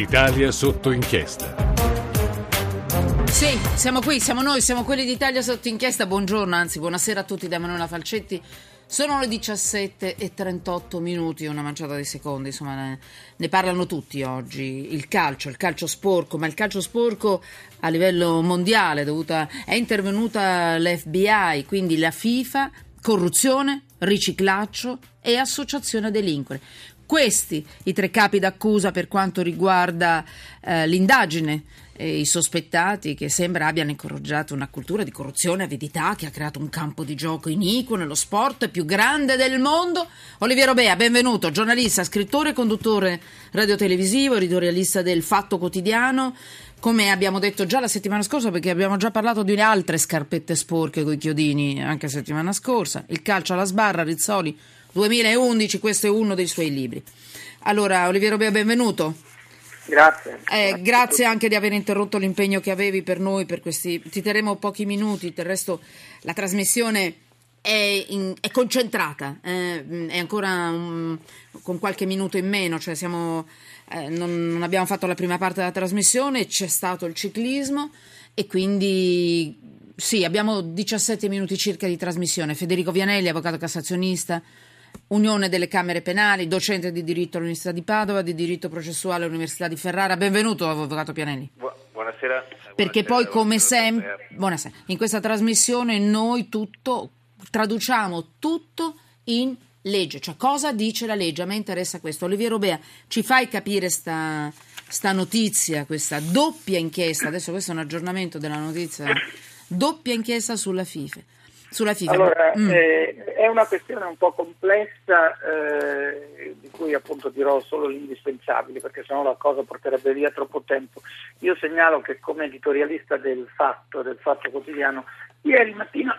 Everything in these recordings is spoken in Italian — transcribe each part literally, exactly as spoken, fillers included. Italia sotto inchiesta. Sì, siamo qui, siamo noi, siamo quelli di Italia sotto inchiesta. Buongiorno, anzi buonasera a tutti da Manuela Falcetti. Sono le diciassette e trentotto minuti, una manciata di secondi, insomma ne, ne parlano tutti oggi. Il calcio, il calcio sporco, ma il calcio sporco a livello mondiale, dovuta, è intervenuta l'F B I, quindi la FIFA, corruzione, riciclaggio e associazione a delinquere. Questi i tre capi d'accusa per quanto riguarda eh, l'indagine. I sospettati che sembra abbiano incoraggiato una cultura di corruzione e avidità che ha creato un campo di gioco iniquo nello sport più grande del mondo. Oliviero Beha, benvenuto, giornalista, scrittore, conduttore radiotelevisivo, editorialista del Fatto Quotidiano. Come abbiamo detto già la settimana scorsa, perché abbiamo già parlato di altre scarpette sporche coi chiodini anche settimana scorsa, il calcio alla sbarra, Rizzoli, duemilaundici, questo è uno dei suoi libri. Allora, Oliviero Beha, benvenuto. Grazie. Eh, grazie anche di aver interrotto l'impegno che avevi per noi, per questi. Ti terremo pochi minuti, del resto la trasmissione è, in, è concentrata, eh, è ancora um, con qualche minuto in meno, cioè siamo, eh, non, non abbiamo fatto la prima parte della trasmissione, c'è stato il ciclismo e quindi sì, abbiamo diciassette minuti circa di trasmissione. Federico Vianelli, avvocato cassazionista, Unione delle Camere Penali, docente di diritto all'Università di Padova, di diritto processuale all'Università di Ferrara. Benvenuto, avvocato Pianelli. Bu- buonasera. Perché buonasera, poi, come sempre, buonasera, in questa trasmissione noi tutto traduciamo tutto in legge, cioè cosa dice la legge. A me interessa questo. Oliviero Beha, ci fai capire sta, sta notizia, questa doppia inchiesta? Adesso questo è un aggiornamento della notizia, doppia inchiesta sulla FIFA. Sulla FIFA. Allora, mm. eh, è una questione un po' complessa, eh, di cui appunto dirò solo l'indispensabile, perché sennò la cosa porterebbe via troppo tempo. Io segnalo che come editorialista del Fatto, del Fatto Quotidiano, ieri mattina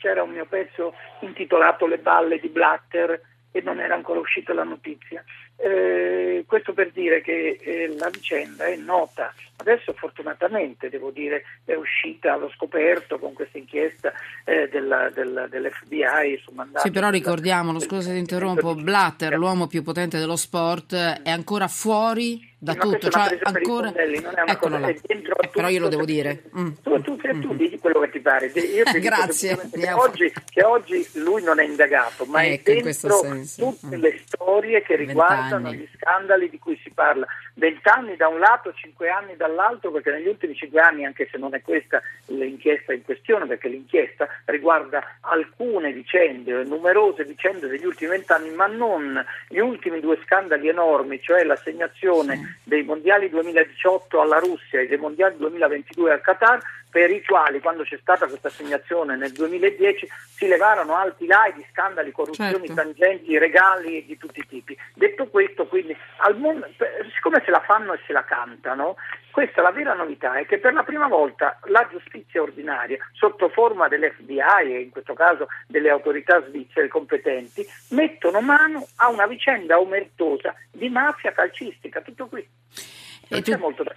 c'era un mio pezzo intitolato Le balle di Blatter e non era ancora uscita la notizia. Eh, questo per dire che eh, la vicenda è nota. Adesso fortunatamente, devo dire, è uscita allo scoperto con questa inchiesta eh, della, della, dell'F B I su mandato. Sì, però ricordiamolo, della... scusa se ti interrompo, Blatter, l'uomo più potente dello sport, è ancora fuori da no, tutto, cioè ancora non è una cosa là. È dentro eh, tutto, però io lo devo dire. Mm. Tu, tu, tu, tu mm. dici quello che ti pare. Io ti grazie. Che oggi, che oggi lui non è indagato, ma eh, è dentro tutte mm. le storie che riguardano gli scandali di cui si parla. Vent'anni da un lato, cinque anni dall'altro, perché negli ultimi cinque anni, anche se non è questa l'inchiesta in questione, perché l'inchiesta riguarda alcune vicende, numerose vicende degli ultimi vent'anni, ma non gli ultimi due scandali enormi, cioè l'assegnazione sì. dei mondiali duemiladiciotto alla Russia e dei mondiali duemilaventidue al Qatar, per i quali, quando c'è stata questa assegnazione nel duemiladieci, si levarono alti lai di scandali, corruzioni, certo. tangenti, regali di tutti i tipi. Detto questo, quindi, al mondo, siccome se la fanno e se la cantano, questa la vera novità è che per la prima volta la giustizia ordinaria, sotto forma dell'F B I e in questo caso delle autorità svizzere competenti, mettono mano a una vicenda omertosa di mafia calcistica, tutto qui. E tu,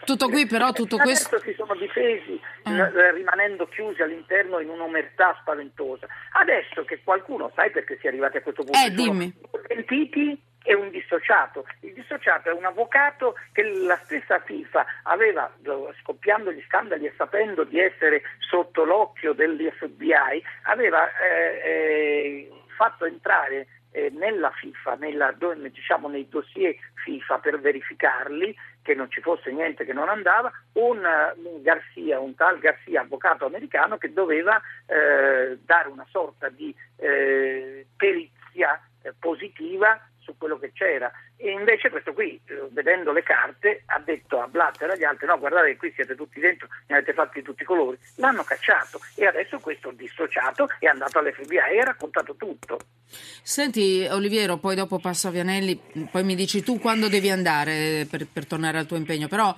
tutto qui però tutto adesso questo si sono difesi mm. rimanendo chiusi all'interno in un'omertà spaventosa. Adesso che qualcuno, sai perché si è arrivati a questo punto, eh, dimmi. Sono pentiti e un dissociato. Il dissociato è un avvocato che la stessa FIFA aveva, scoppiando gli scandali e sapendo di essere sotto l'occhio dell'F B I, aveva eh, eh, fatto entrare nella FIFA, nella, diciamo nei dossier FIFA, per verificarli che non ci fosse niente che non andava, un, un Garcia, un tal Garcia, avvocato americano, che doveva eh, dare una sorta di eh, perizia eh, positiva su quello che c'era. E invece questo qui, vedendo le carte, ha detto a Blatter e agli altri: no, guardate che qui siete tutti dentro, ne avete fatti di tutti i colori. L'hanno cacciato e adesso questo dissociato è andato all'F B I e ha raccontato tutto. Senti Oliviero, poi dopo passo a Vianelli, poi mi dici tu quando devi andare per, per tornare al tuo impegno, però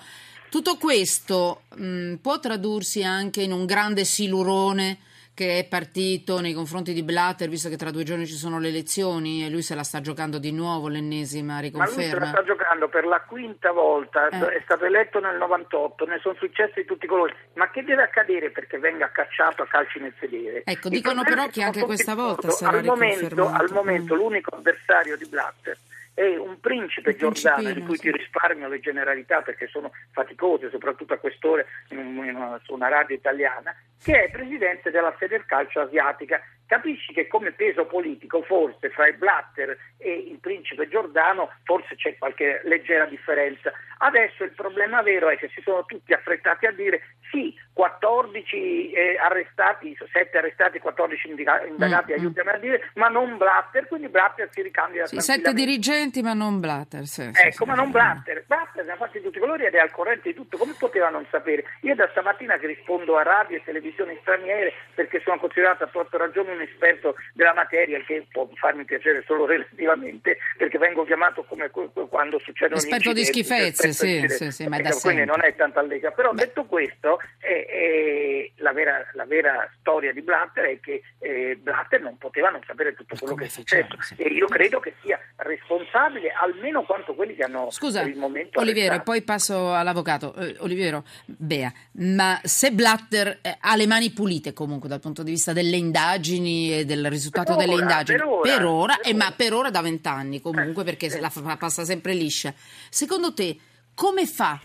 tutto questo mh, può tradursi anche in un grande silurone che è partito nei confronti di Blatter, visto che tra due giorni ci sono le elezioni e lui se la sta giocando di nuovo, l'ennesima riconferma. Ma lui se la sta giocando per la quinta volta, eh. è stato eletto nel novantotto, ne sono successi di tutti i colori, ma che deve accadere perché venga cacciato a calci nel sedere? Ecco, dicono però che anche questa volta sarà riconfermato. Al momento, al momento mm. l'unico avversario di Blatter e un principe il giordano principino, di cui sì. ti risparmio le generalità perché sono faticose, soprattutto a quest'ora in una, su una radio italiana, che è presidente della Federcalcio asiatica. Capisci che come peso politico forse fra il Blatter e il principe Giordano forse c'è qualche leggera differenza. Adesso il problema vero è che si sono tutti affrettati a dire sì, quattordici eh, arrestati, sette arrestati, quattordici indagati, mm-hmm. aiutami a dire, ma non Blatter, quindi Blatter si ricambia. Sì, sette dirigenti ma non Blatter. Sì, ecco, sì, ma non Blatter. Blatter ne ha fatti di tutti i colori ed è al corrente di tutto, come poteva non sapere? Io da stamattina che rispondo a radio e televisioni straniere perché sono considerato a torto ragione un esperto della materia, che può farmi piacere solo relativamente perché vengo chiamato come quando succedono esperto di schifezze, sì, sì, sì, ma da quindi sempre. Non è tanta Allegra, però Beh. detto questo eh, eh, la, vera, la vera storia di Blatter è che eh, Blatter non poteva non sapere tutto quello come che è successo, sì. E io credo che sia responsabile almeno quanto quelli che hanno Scusa, per il momento Oliviero arrestato. E poi passo all'avvocato eh, Oliviero Beha, ma se Blatter eh, ha le mani pulite comunque dal punto di vista delle indagini e del risultato per delle ora, indagini per ora, per ora, per eh, ora. ma per ora da vent'anni comunque eh, perché eh. la fa, passa sempre liscia, secondo te come fa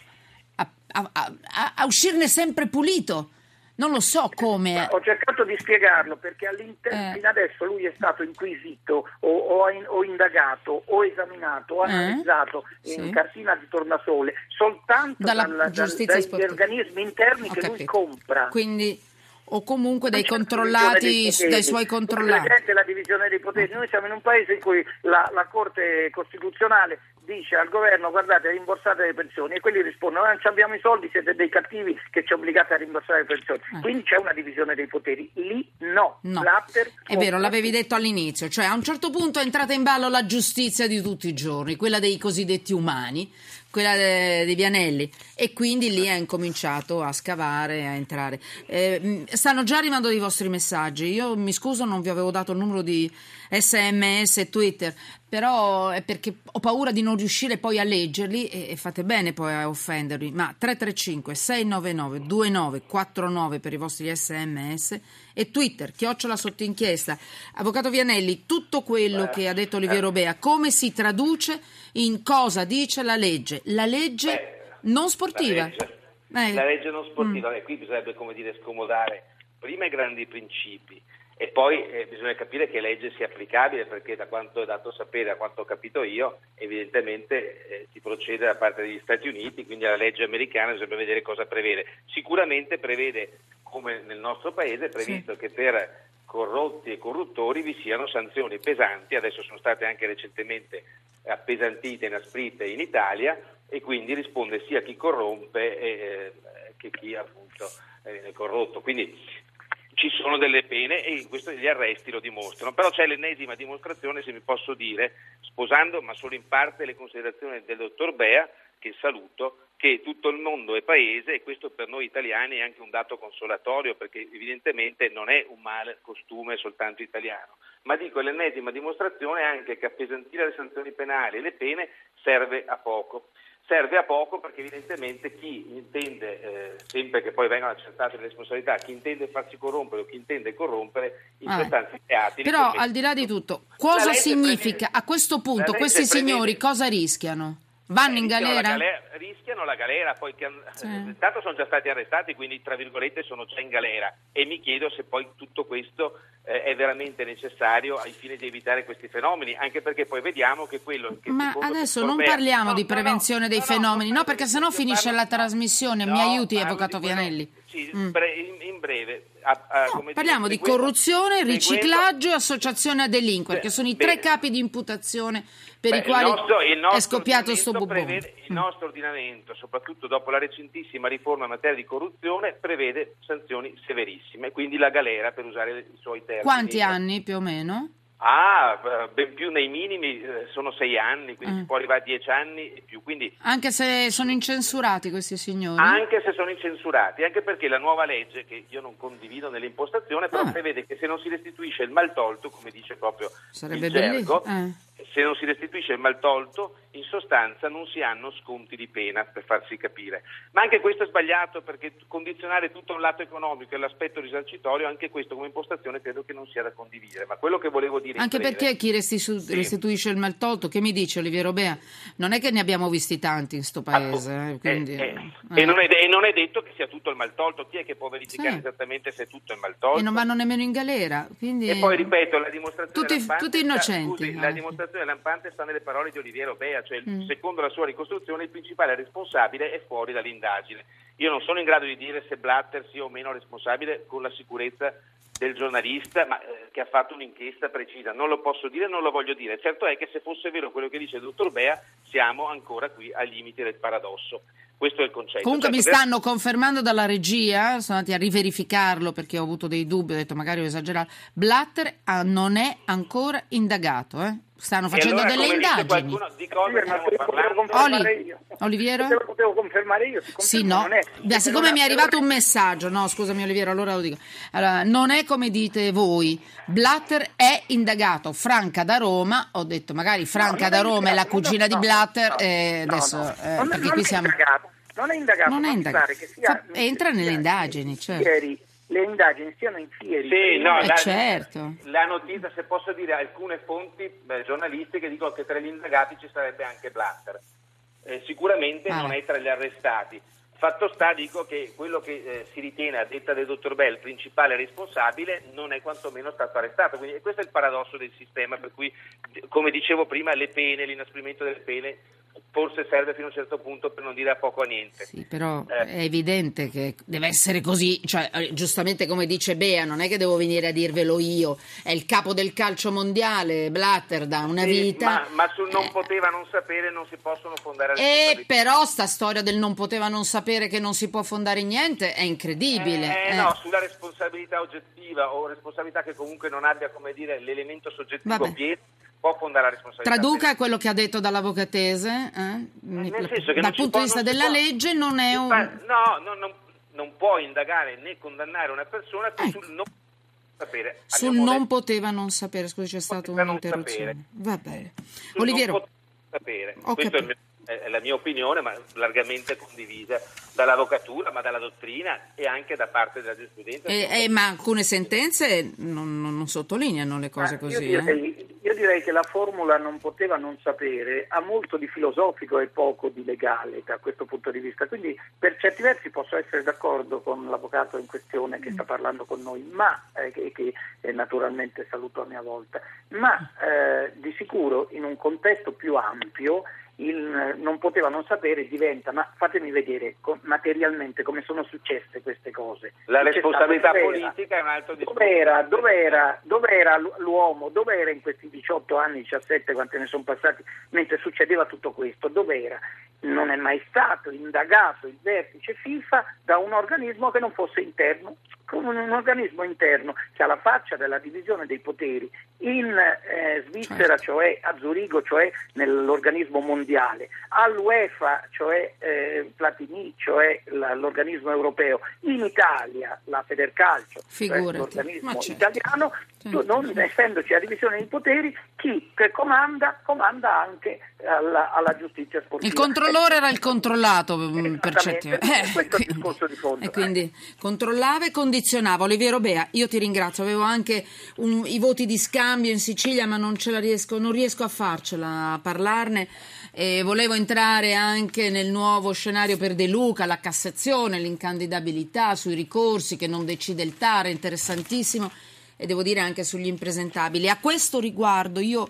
a, a, a, a uscirne sempre pulito? Non lo so come. Ho cercato di spiegarlo perché all'interno eh. fino adesso lui è stato inquisito o, o, in, o indagato o esaminato o analizzato eh? in sì. cartina di tornasole soltanto dalla dalla, dal, dagli organismi interni Ho che capito. lui compra. Quindi o comunque dai controllati, dai suoi controllati. La divisione dei poteri. Noi siamo in un paese in cui la, la Corte Costituzionale dice al governo: guardate, rimborsate le pensioni, e quelli rispondono: non abbiamo i soldi, siete dei cattivi che ci obbligate a rimborsare le pensioni. Eh. Quindi c'è una divisione dei poteri. Lì no. no. Blatter, è vero, l'avevi detto all'inizio, cioè a un certo punto è entrata in ballo la giustizia di tutti i giorni, quella dei cosiddetti umani, quella dei Vianelli, e quindi lì ha incominciato a scavare, a entrare. Eh, stanno già arrivando i vostri messaggi. Io mi scuso, non vi avevo dato il numero di esse emme esse e Twitter, però è perché ho paura di non riuscire poi a leggerli e fate bene poi a offendervi, ma tre tre cinque sei nove nove due nove quattro nove per i vostri esse emme esse e Twitter, chiocciola sotto inchiesta. Avvocato Vianelli, tutto quello Beh. che ha detto Oliviero Beha, come si traduce in cosa dice la legge? La legge Beh. non sportiva. La legge, eh. la legge non sportiva, mm. e qui bisognerebbe, come dire, scomodare prima i grandi principi. E poi eh, bisogna capire che legge sia applicabile, perché da quanto è dato sapere, da quanto ho capito io, evidentemente eh, si procede da parte degli Stati Uniti, quindi alla legge americana bisogna vedere cosa prevede. Sicuramente prevede, come nel nostro paese, è previsto sì. che per corrotti e corruttori vi siano sanzioni pesanti, adesso sono state anche recentemente appesantite, inasprite in Italia, e quindi risponde sia chi corrompe eh, che chi appunto è corrotto. Quindi ci sono delle pene e questo gli arresti lo dimostrano, però c'è l'ennesima dimostrazione, se mi posso dire, sposando ma solo in parte le considerazioni del dottor Beha, che saluto, che tutto il mondo è paese, e questo per noi italiani è anche un dato consolatorio, perché evidentemente non è un male costume soltanto italiano, ma dico l'ennesima dimostrazione anche che appesantire le sanzioni penali e le pene serve a poco. Serve a poco perché evidentemente chi intende, eh, sempre che poi vengano accertate le responsabilità, chi intende farsi corrompere o chi intende corrompere, in ah, sostanza i reati. Però al di là di tutto, cosa significa prevede, a questo punto questi prevede, signori cosa rischiano? Vanno in galera? La galera? Rischiano la galera, poi che, sì. tanto sono già stati arrestati, quindi tra virgolette sono già in galera, e mi chiedo se poi tutto questo eh, è veramente necessario ai fini di evitare questi fenomeni, anche perché poi vediamo che quello che ma adesso non Beha... parliamo no, di prevenzione no, dei no, fenomeni, no, no perché sennò finisce parlo... la trasmissione, no, mi aiuti avvocato Vianelli. Sì, mm. in breve. A, a, no, come parliamo di, di corruzione, riciclaggio e associazione a delinquere, che sono i bene. tre capi di imputazione per Beh, i quali il nostro, il nostro è scoppiato sto bubone. Prevede, il nostro ordinamento, soprattutto dopo la recentissima riforma in materia di corruzione, prevede sanzioni severissime, quindi la galera, per usare i suoi termini. Quanti anni più o meno? Ah, ben più, nei minimi sono sei anni, quindi eh. si può arrivare a dieci anni e più. Quindi, anche se sono incensurati questi signori? Anche se sono incensurati, anche perché la nuova legge, che io non condivido nell'impostazione, però ah. prevede che se non si restituisce il maltolto, come dice proprio Sarebbe il gergo, eh. se non si restituisce il maltolto, in sostanza non si hanno sconti di pena, per farsi capire. Ma anche questo è sbagliato, perché condizionare tutto a un lato economico e l'aspetto risarcitorio, anche questo come impostazione credo che non sia da condividere. Ma quello che volevo dire... Anche breve, perché chi restitu- sì. restituisce il maltolto, che mi dice Oliviero Beha, non è che ne abbiamo visti tanti in sto paese. Ah, eh, quindi, eh, eh. Eh. E, non è, e non è detto che sia tutto il maltolto, chi è che può verificare sì. esattamente se è tutto il maltolto? E non vanno nemmeno in galera. Quindi... E poi ripeto, la dimostrazione... Tutti, lampante, tutti innocenti. Scusi, eh. La dimostrazione lampante sta nelle parole di Oliviero Beha, cioè mm. secondo la sua ricostruzione il principale responsabile è fuori dall'indagine. Io non sono in grado di dire se Blatter sia o meno responsabile con la sicurezza del giornalista, ma eh, che ha fatto un'inchiesta precisa, non lo posso dire, non lo voglio dire. Certo è che se fosse vero quello che dice il dottor Beha, siamo ancora qui ai limiti del paradosso. Questo è il concetto. Comunque certo, mi stanno confermando dalla regia, sono andati a riverificarlo perché ho avuto dei dubbi, ho detto magari ho esagerato, Blatter ah, non è ancora indagato, eh? Stanno facendo allora, delle indagini. Qualcuno, di cosa sì, stiamo parlando? Oli, Oliviero? Se lo potevo confermare io. Si sì, no. Non è. Beh, siccome mi è arrivato un messaggio, no scusami Oliviero, allora lo dico. Allora, non è come dite voi, Blatter è indagato, Franca da Roma, ho detto magari Franca no, da Roma è la cugina no, di Blatter, no, eh, no, adesso no, eh, non, perché non qui siamo... Indagato. Non è indagato, non è indagato. Che sia, Fa, entra nelle indagini, certo. Ieri le indagini siano in fieri. Sì, no, eh, la, certo. La notizia, se posso dire, alcune fonti beh, giornalistiche dicono che tra gli indagati ci sarebbe anche Blatter. Eh, sicuramente ah. non è tra gli arrestati. Fatto sta, dico che quello che eh, si ritiene, a detta del dottor Bell, principale responsabile, non è quantomeno stato arrestato. Quindi questo è il paradosso del sistema, per cui, come dicevo prima, le pene, l'inasprimento delle pene, forse serve fino a un certo punto, per non dire a poco a niente. Sì, però eh. è evidente che deve essere così, cioè giustamente come dice Beha, non è che devo venire a dirvelo io, è il capo del calcio mondiale, Blatter, da una sì, vita. Ma, ma sul non eh. poteva non sapere non si possono fondare responsabilità. E però sta storia del non poteva non sapere che non si può fondare niente è incredibile. Eh, eh. No, sulla responsabilità oggettiva o responsabilità che comunque non abbia, come dire, l'elemento soggettivo dietro, può fondare la responsabilità. Traduca quello che ha detto dall'avvocatese, eh? Nel senso che dal punto di vista della legge non è un... No, no, no, non può indagare né condannare una persona che ecco. sul non sapere. Sul Abbiamo non detto. poteva non sapere, scusi, c'è stata un'interruzione. Va bene. Sul Oliviero. Non sapere. Questa è, è la mia opinione, ma largamente condivisa dall'avvocatura, ma dalla dottrina e anche da parte della giurisprudenza. E, eh, ma alcune sentenze non, non sottolineano le cose ah, così, io direi, eh? Io direi che la formula non poteva non sapere ha molto di filosofico e poco di legale da questo punto di vista, quindi per certi versi posso essere d'accordo con l'avvocato in questione che sta parlando con noi, ma eh, che, che eh, naturalmente saluto a mia volta, ma eh, di sicuro in un contesto più ampio il non poteva non sapere diventa, ma fatemi vedere co- materialmente come sono successe queste cose. La C'è responsabilità stata, politica è un altro discorso. Dov'era, dov'era, dov'era l'uomo, dov'era in questi diciotto anni, diciassette, quante ne sono passati, mentre succedeva tutto questo, dov'era? Non è mai stato indagato il vertice FIFA da un organismo che non fosse interno, come un organismo interno che ha la faccia della divisione dei poteri in eh, Svizzera, cioè a Zurigo, cioè nell'organismo mondiale, all'UEFA, cioè eh, Platini, cioè la, l'organismo europeo, in Italia la Federcalcio, cioè l'organismo certo. italiano, certo. non essendoci la divisione dei poteri, chi che comanda, comanda anche alla, alla giustizia sportiva. Il controllore era il controllato per certi eh, questo è il discorso di fondo. E quindi eh. controllava e condizionava. Oliviero Beha, io ti ringrazio, avevo anche un, i voti di scambio in Sicilia, ma non ce la riesco, non riesco a farcela a parlarne. E volevo entrare anche nel nuovo scenario per De Luca, la Cassazione, l'incandidabilità, sui ricorsi che non decide il T A R, interessantissimo, e devo dire anche sugli impresentabili. A questo riguardo io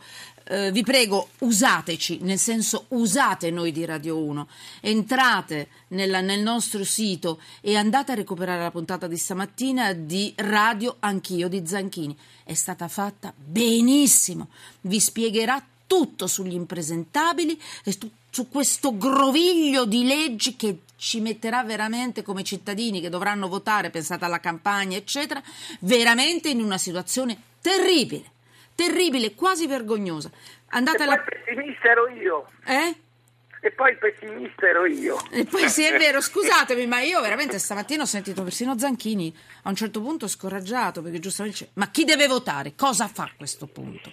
eh, vi prego, usateci, nel senso usate noi di Radio uno, entrate nella, nel nostro sito e andate a recuperare la puntata di stamattina di Radio Anch'io di Zanchini. È stata fatta benissimo, vi spiegherà tutto sugli impresentabili e su questo groviglio di leggi che ci metterà veramente come cittadini che dovranno votare, pensate alla campagna eccetera, veramente in una situazione terribile, terribile, quasi vergognosa. Andate alla... pessimista ero io. Eh? e poi il pessimista ero io. E poi sì, è vero, scusatemi, ma io veramente stamattina ho sentito persino Zanchini a un certo punto scoraggiato, perché giustamente dice: ma chi deve votare? Cosa fa a questo punto?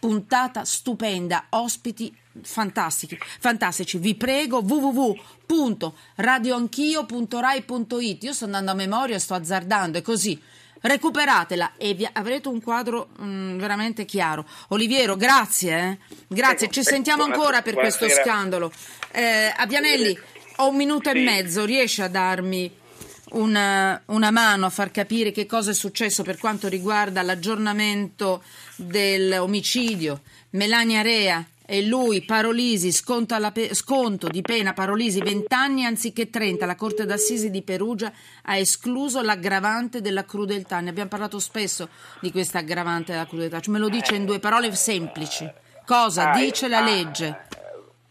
Puntata stupenda, ospiti fantastici, fantastici. Vi prego, w w w punto radio anchio punto rai punto it. Io sto andando a memoria e sto azzardando, è così. Recuperatela e vi avrete un quadro mh, veramente chiaro. Oliviero, grazie. Eh? Grazie, ci sentiamo ancora per questo scandalo. Eh, a Vianelli, ho un minuto e mezzo, riesce a darmi una, una mano a far capire che cosa è successo per quanto riguarda l'aggiornamento dell'omicidio? Melania Rea e lui, Parolisi, sconto, alla pe- sconto di pena Parolisi, venti anni anziché trenta, la Corte d'Assisi di Perugia ha escluso l'aggravante della crudeltà. Ne abbiamo parlato spesso di questa aggravante della crudeltà, cioè, me lo dice in due parole semplici, cosa ah, dice ah, la legge?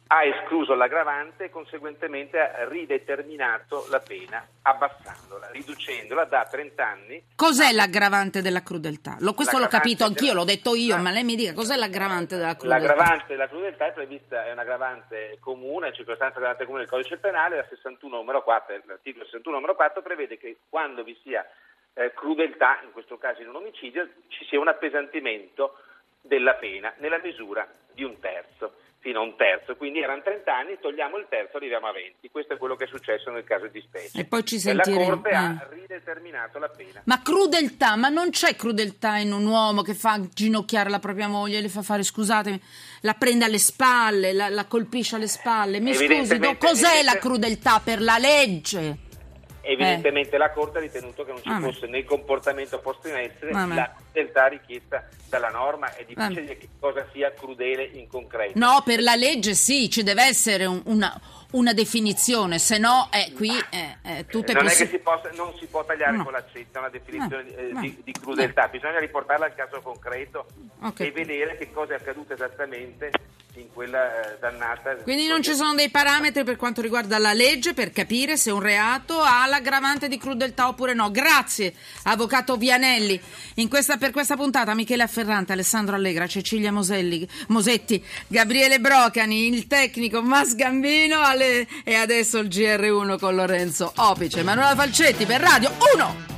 Ha escluso l'aggravante e conseguentemente ha rideterminato la pena, abbassandola, riducendola da trenta anni. Cos'è l'aggravante della crudeltà? Lo, questo l'ho capito anch'io, della... l'ho detto io, ah. ma lei mi dica cos'è l'aggravante della crudeltà? L'aggravante della crudeltà è prevista, è un aggravante comune, circostanza aggravante comune del codice penale, la sessantuno numero quattro, l'articolo sessantuno numero quattro prevede che quando vi sia eh, crudeltà, in questo caso in un omicidio, ci sia un appesantimento della pena nella misura di un terzo. Fino a un terzo, quindi erano trenta anni, togliamo il terzo, arriviamo a venti. Questo è quello che è successo nel caso di specie. E poi ci sentiremo. La Corte eh. ha rideterminato la pena. Ma crudeltà, ma non c'è crudeltà in un uomo che fa ginocchiare la propria moglie, le fa fare, scusatemi, la prende alle spalle, la, la colpisce alle spalle. Mi scusi, no, cos'è la crudeltà per la legge? Evidentemente eh. la Corte ha ritenuto che non ci ah, fosse nel comportamento posto in essere ah, la crudeltà richiesta dalla norma. È difficile ah, dire che cosa sia crudele in concreto. No, per la legge sì, ci deve essere un, una, una definizione, se no eh, qui eh, eh, tutto è non possi- è che si possa, non si può tagliare no. con l'accetta una definizione no. eh, no. di, di crudeltà, no. bisogna riportarla al caso concreto okay. e vedere che cosa è accaduto esattamente in quella eh, dannata. Quindi non ci sono dei parametri per quanto riguarda la legge per capire se un reato ha l'aggravante di crudeltà oppure no. Grazie, avvocato Vianelli. In questa, per questa puntata Michela Ferrante, Alessandro Allegra, Cecilia Moselli, Mosetti, Gabriele Brocani, il tecnico Mas Gambino alle, e adesso il G R uno con Lorenzo Opice. Manuela Falcetti per Radio uno.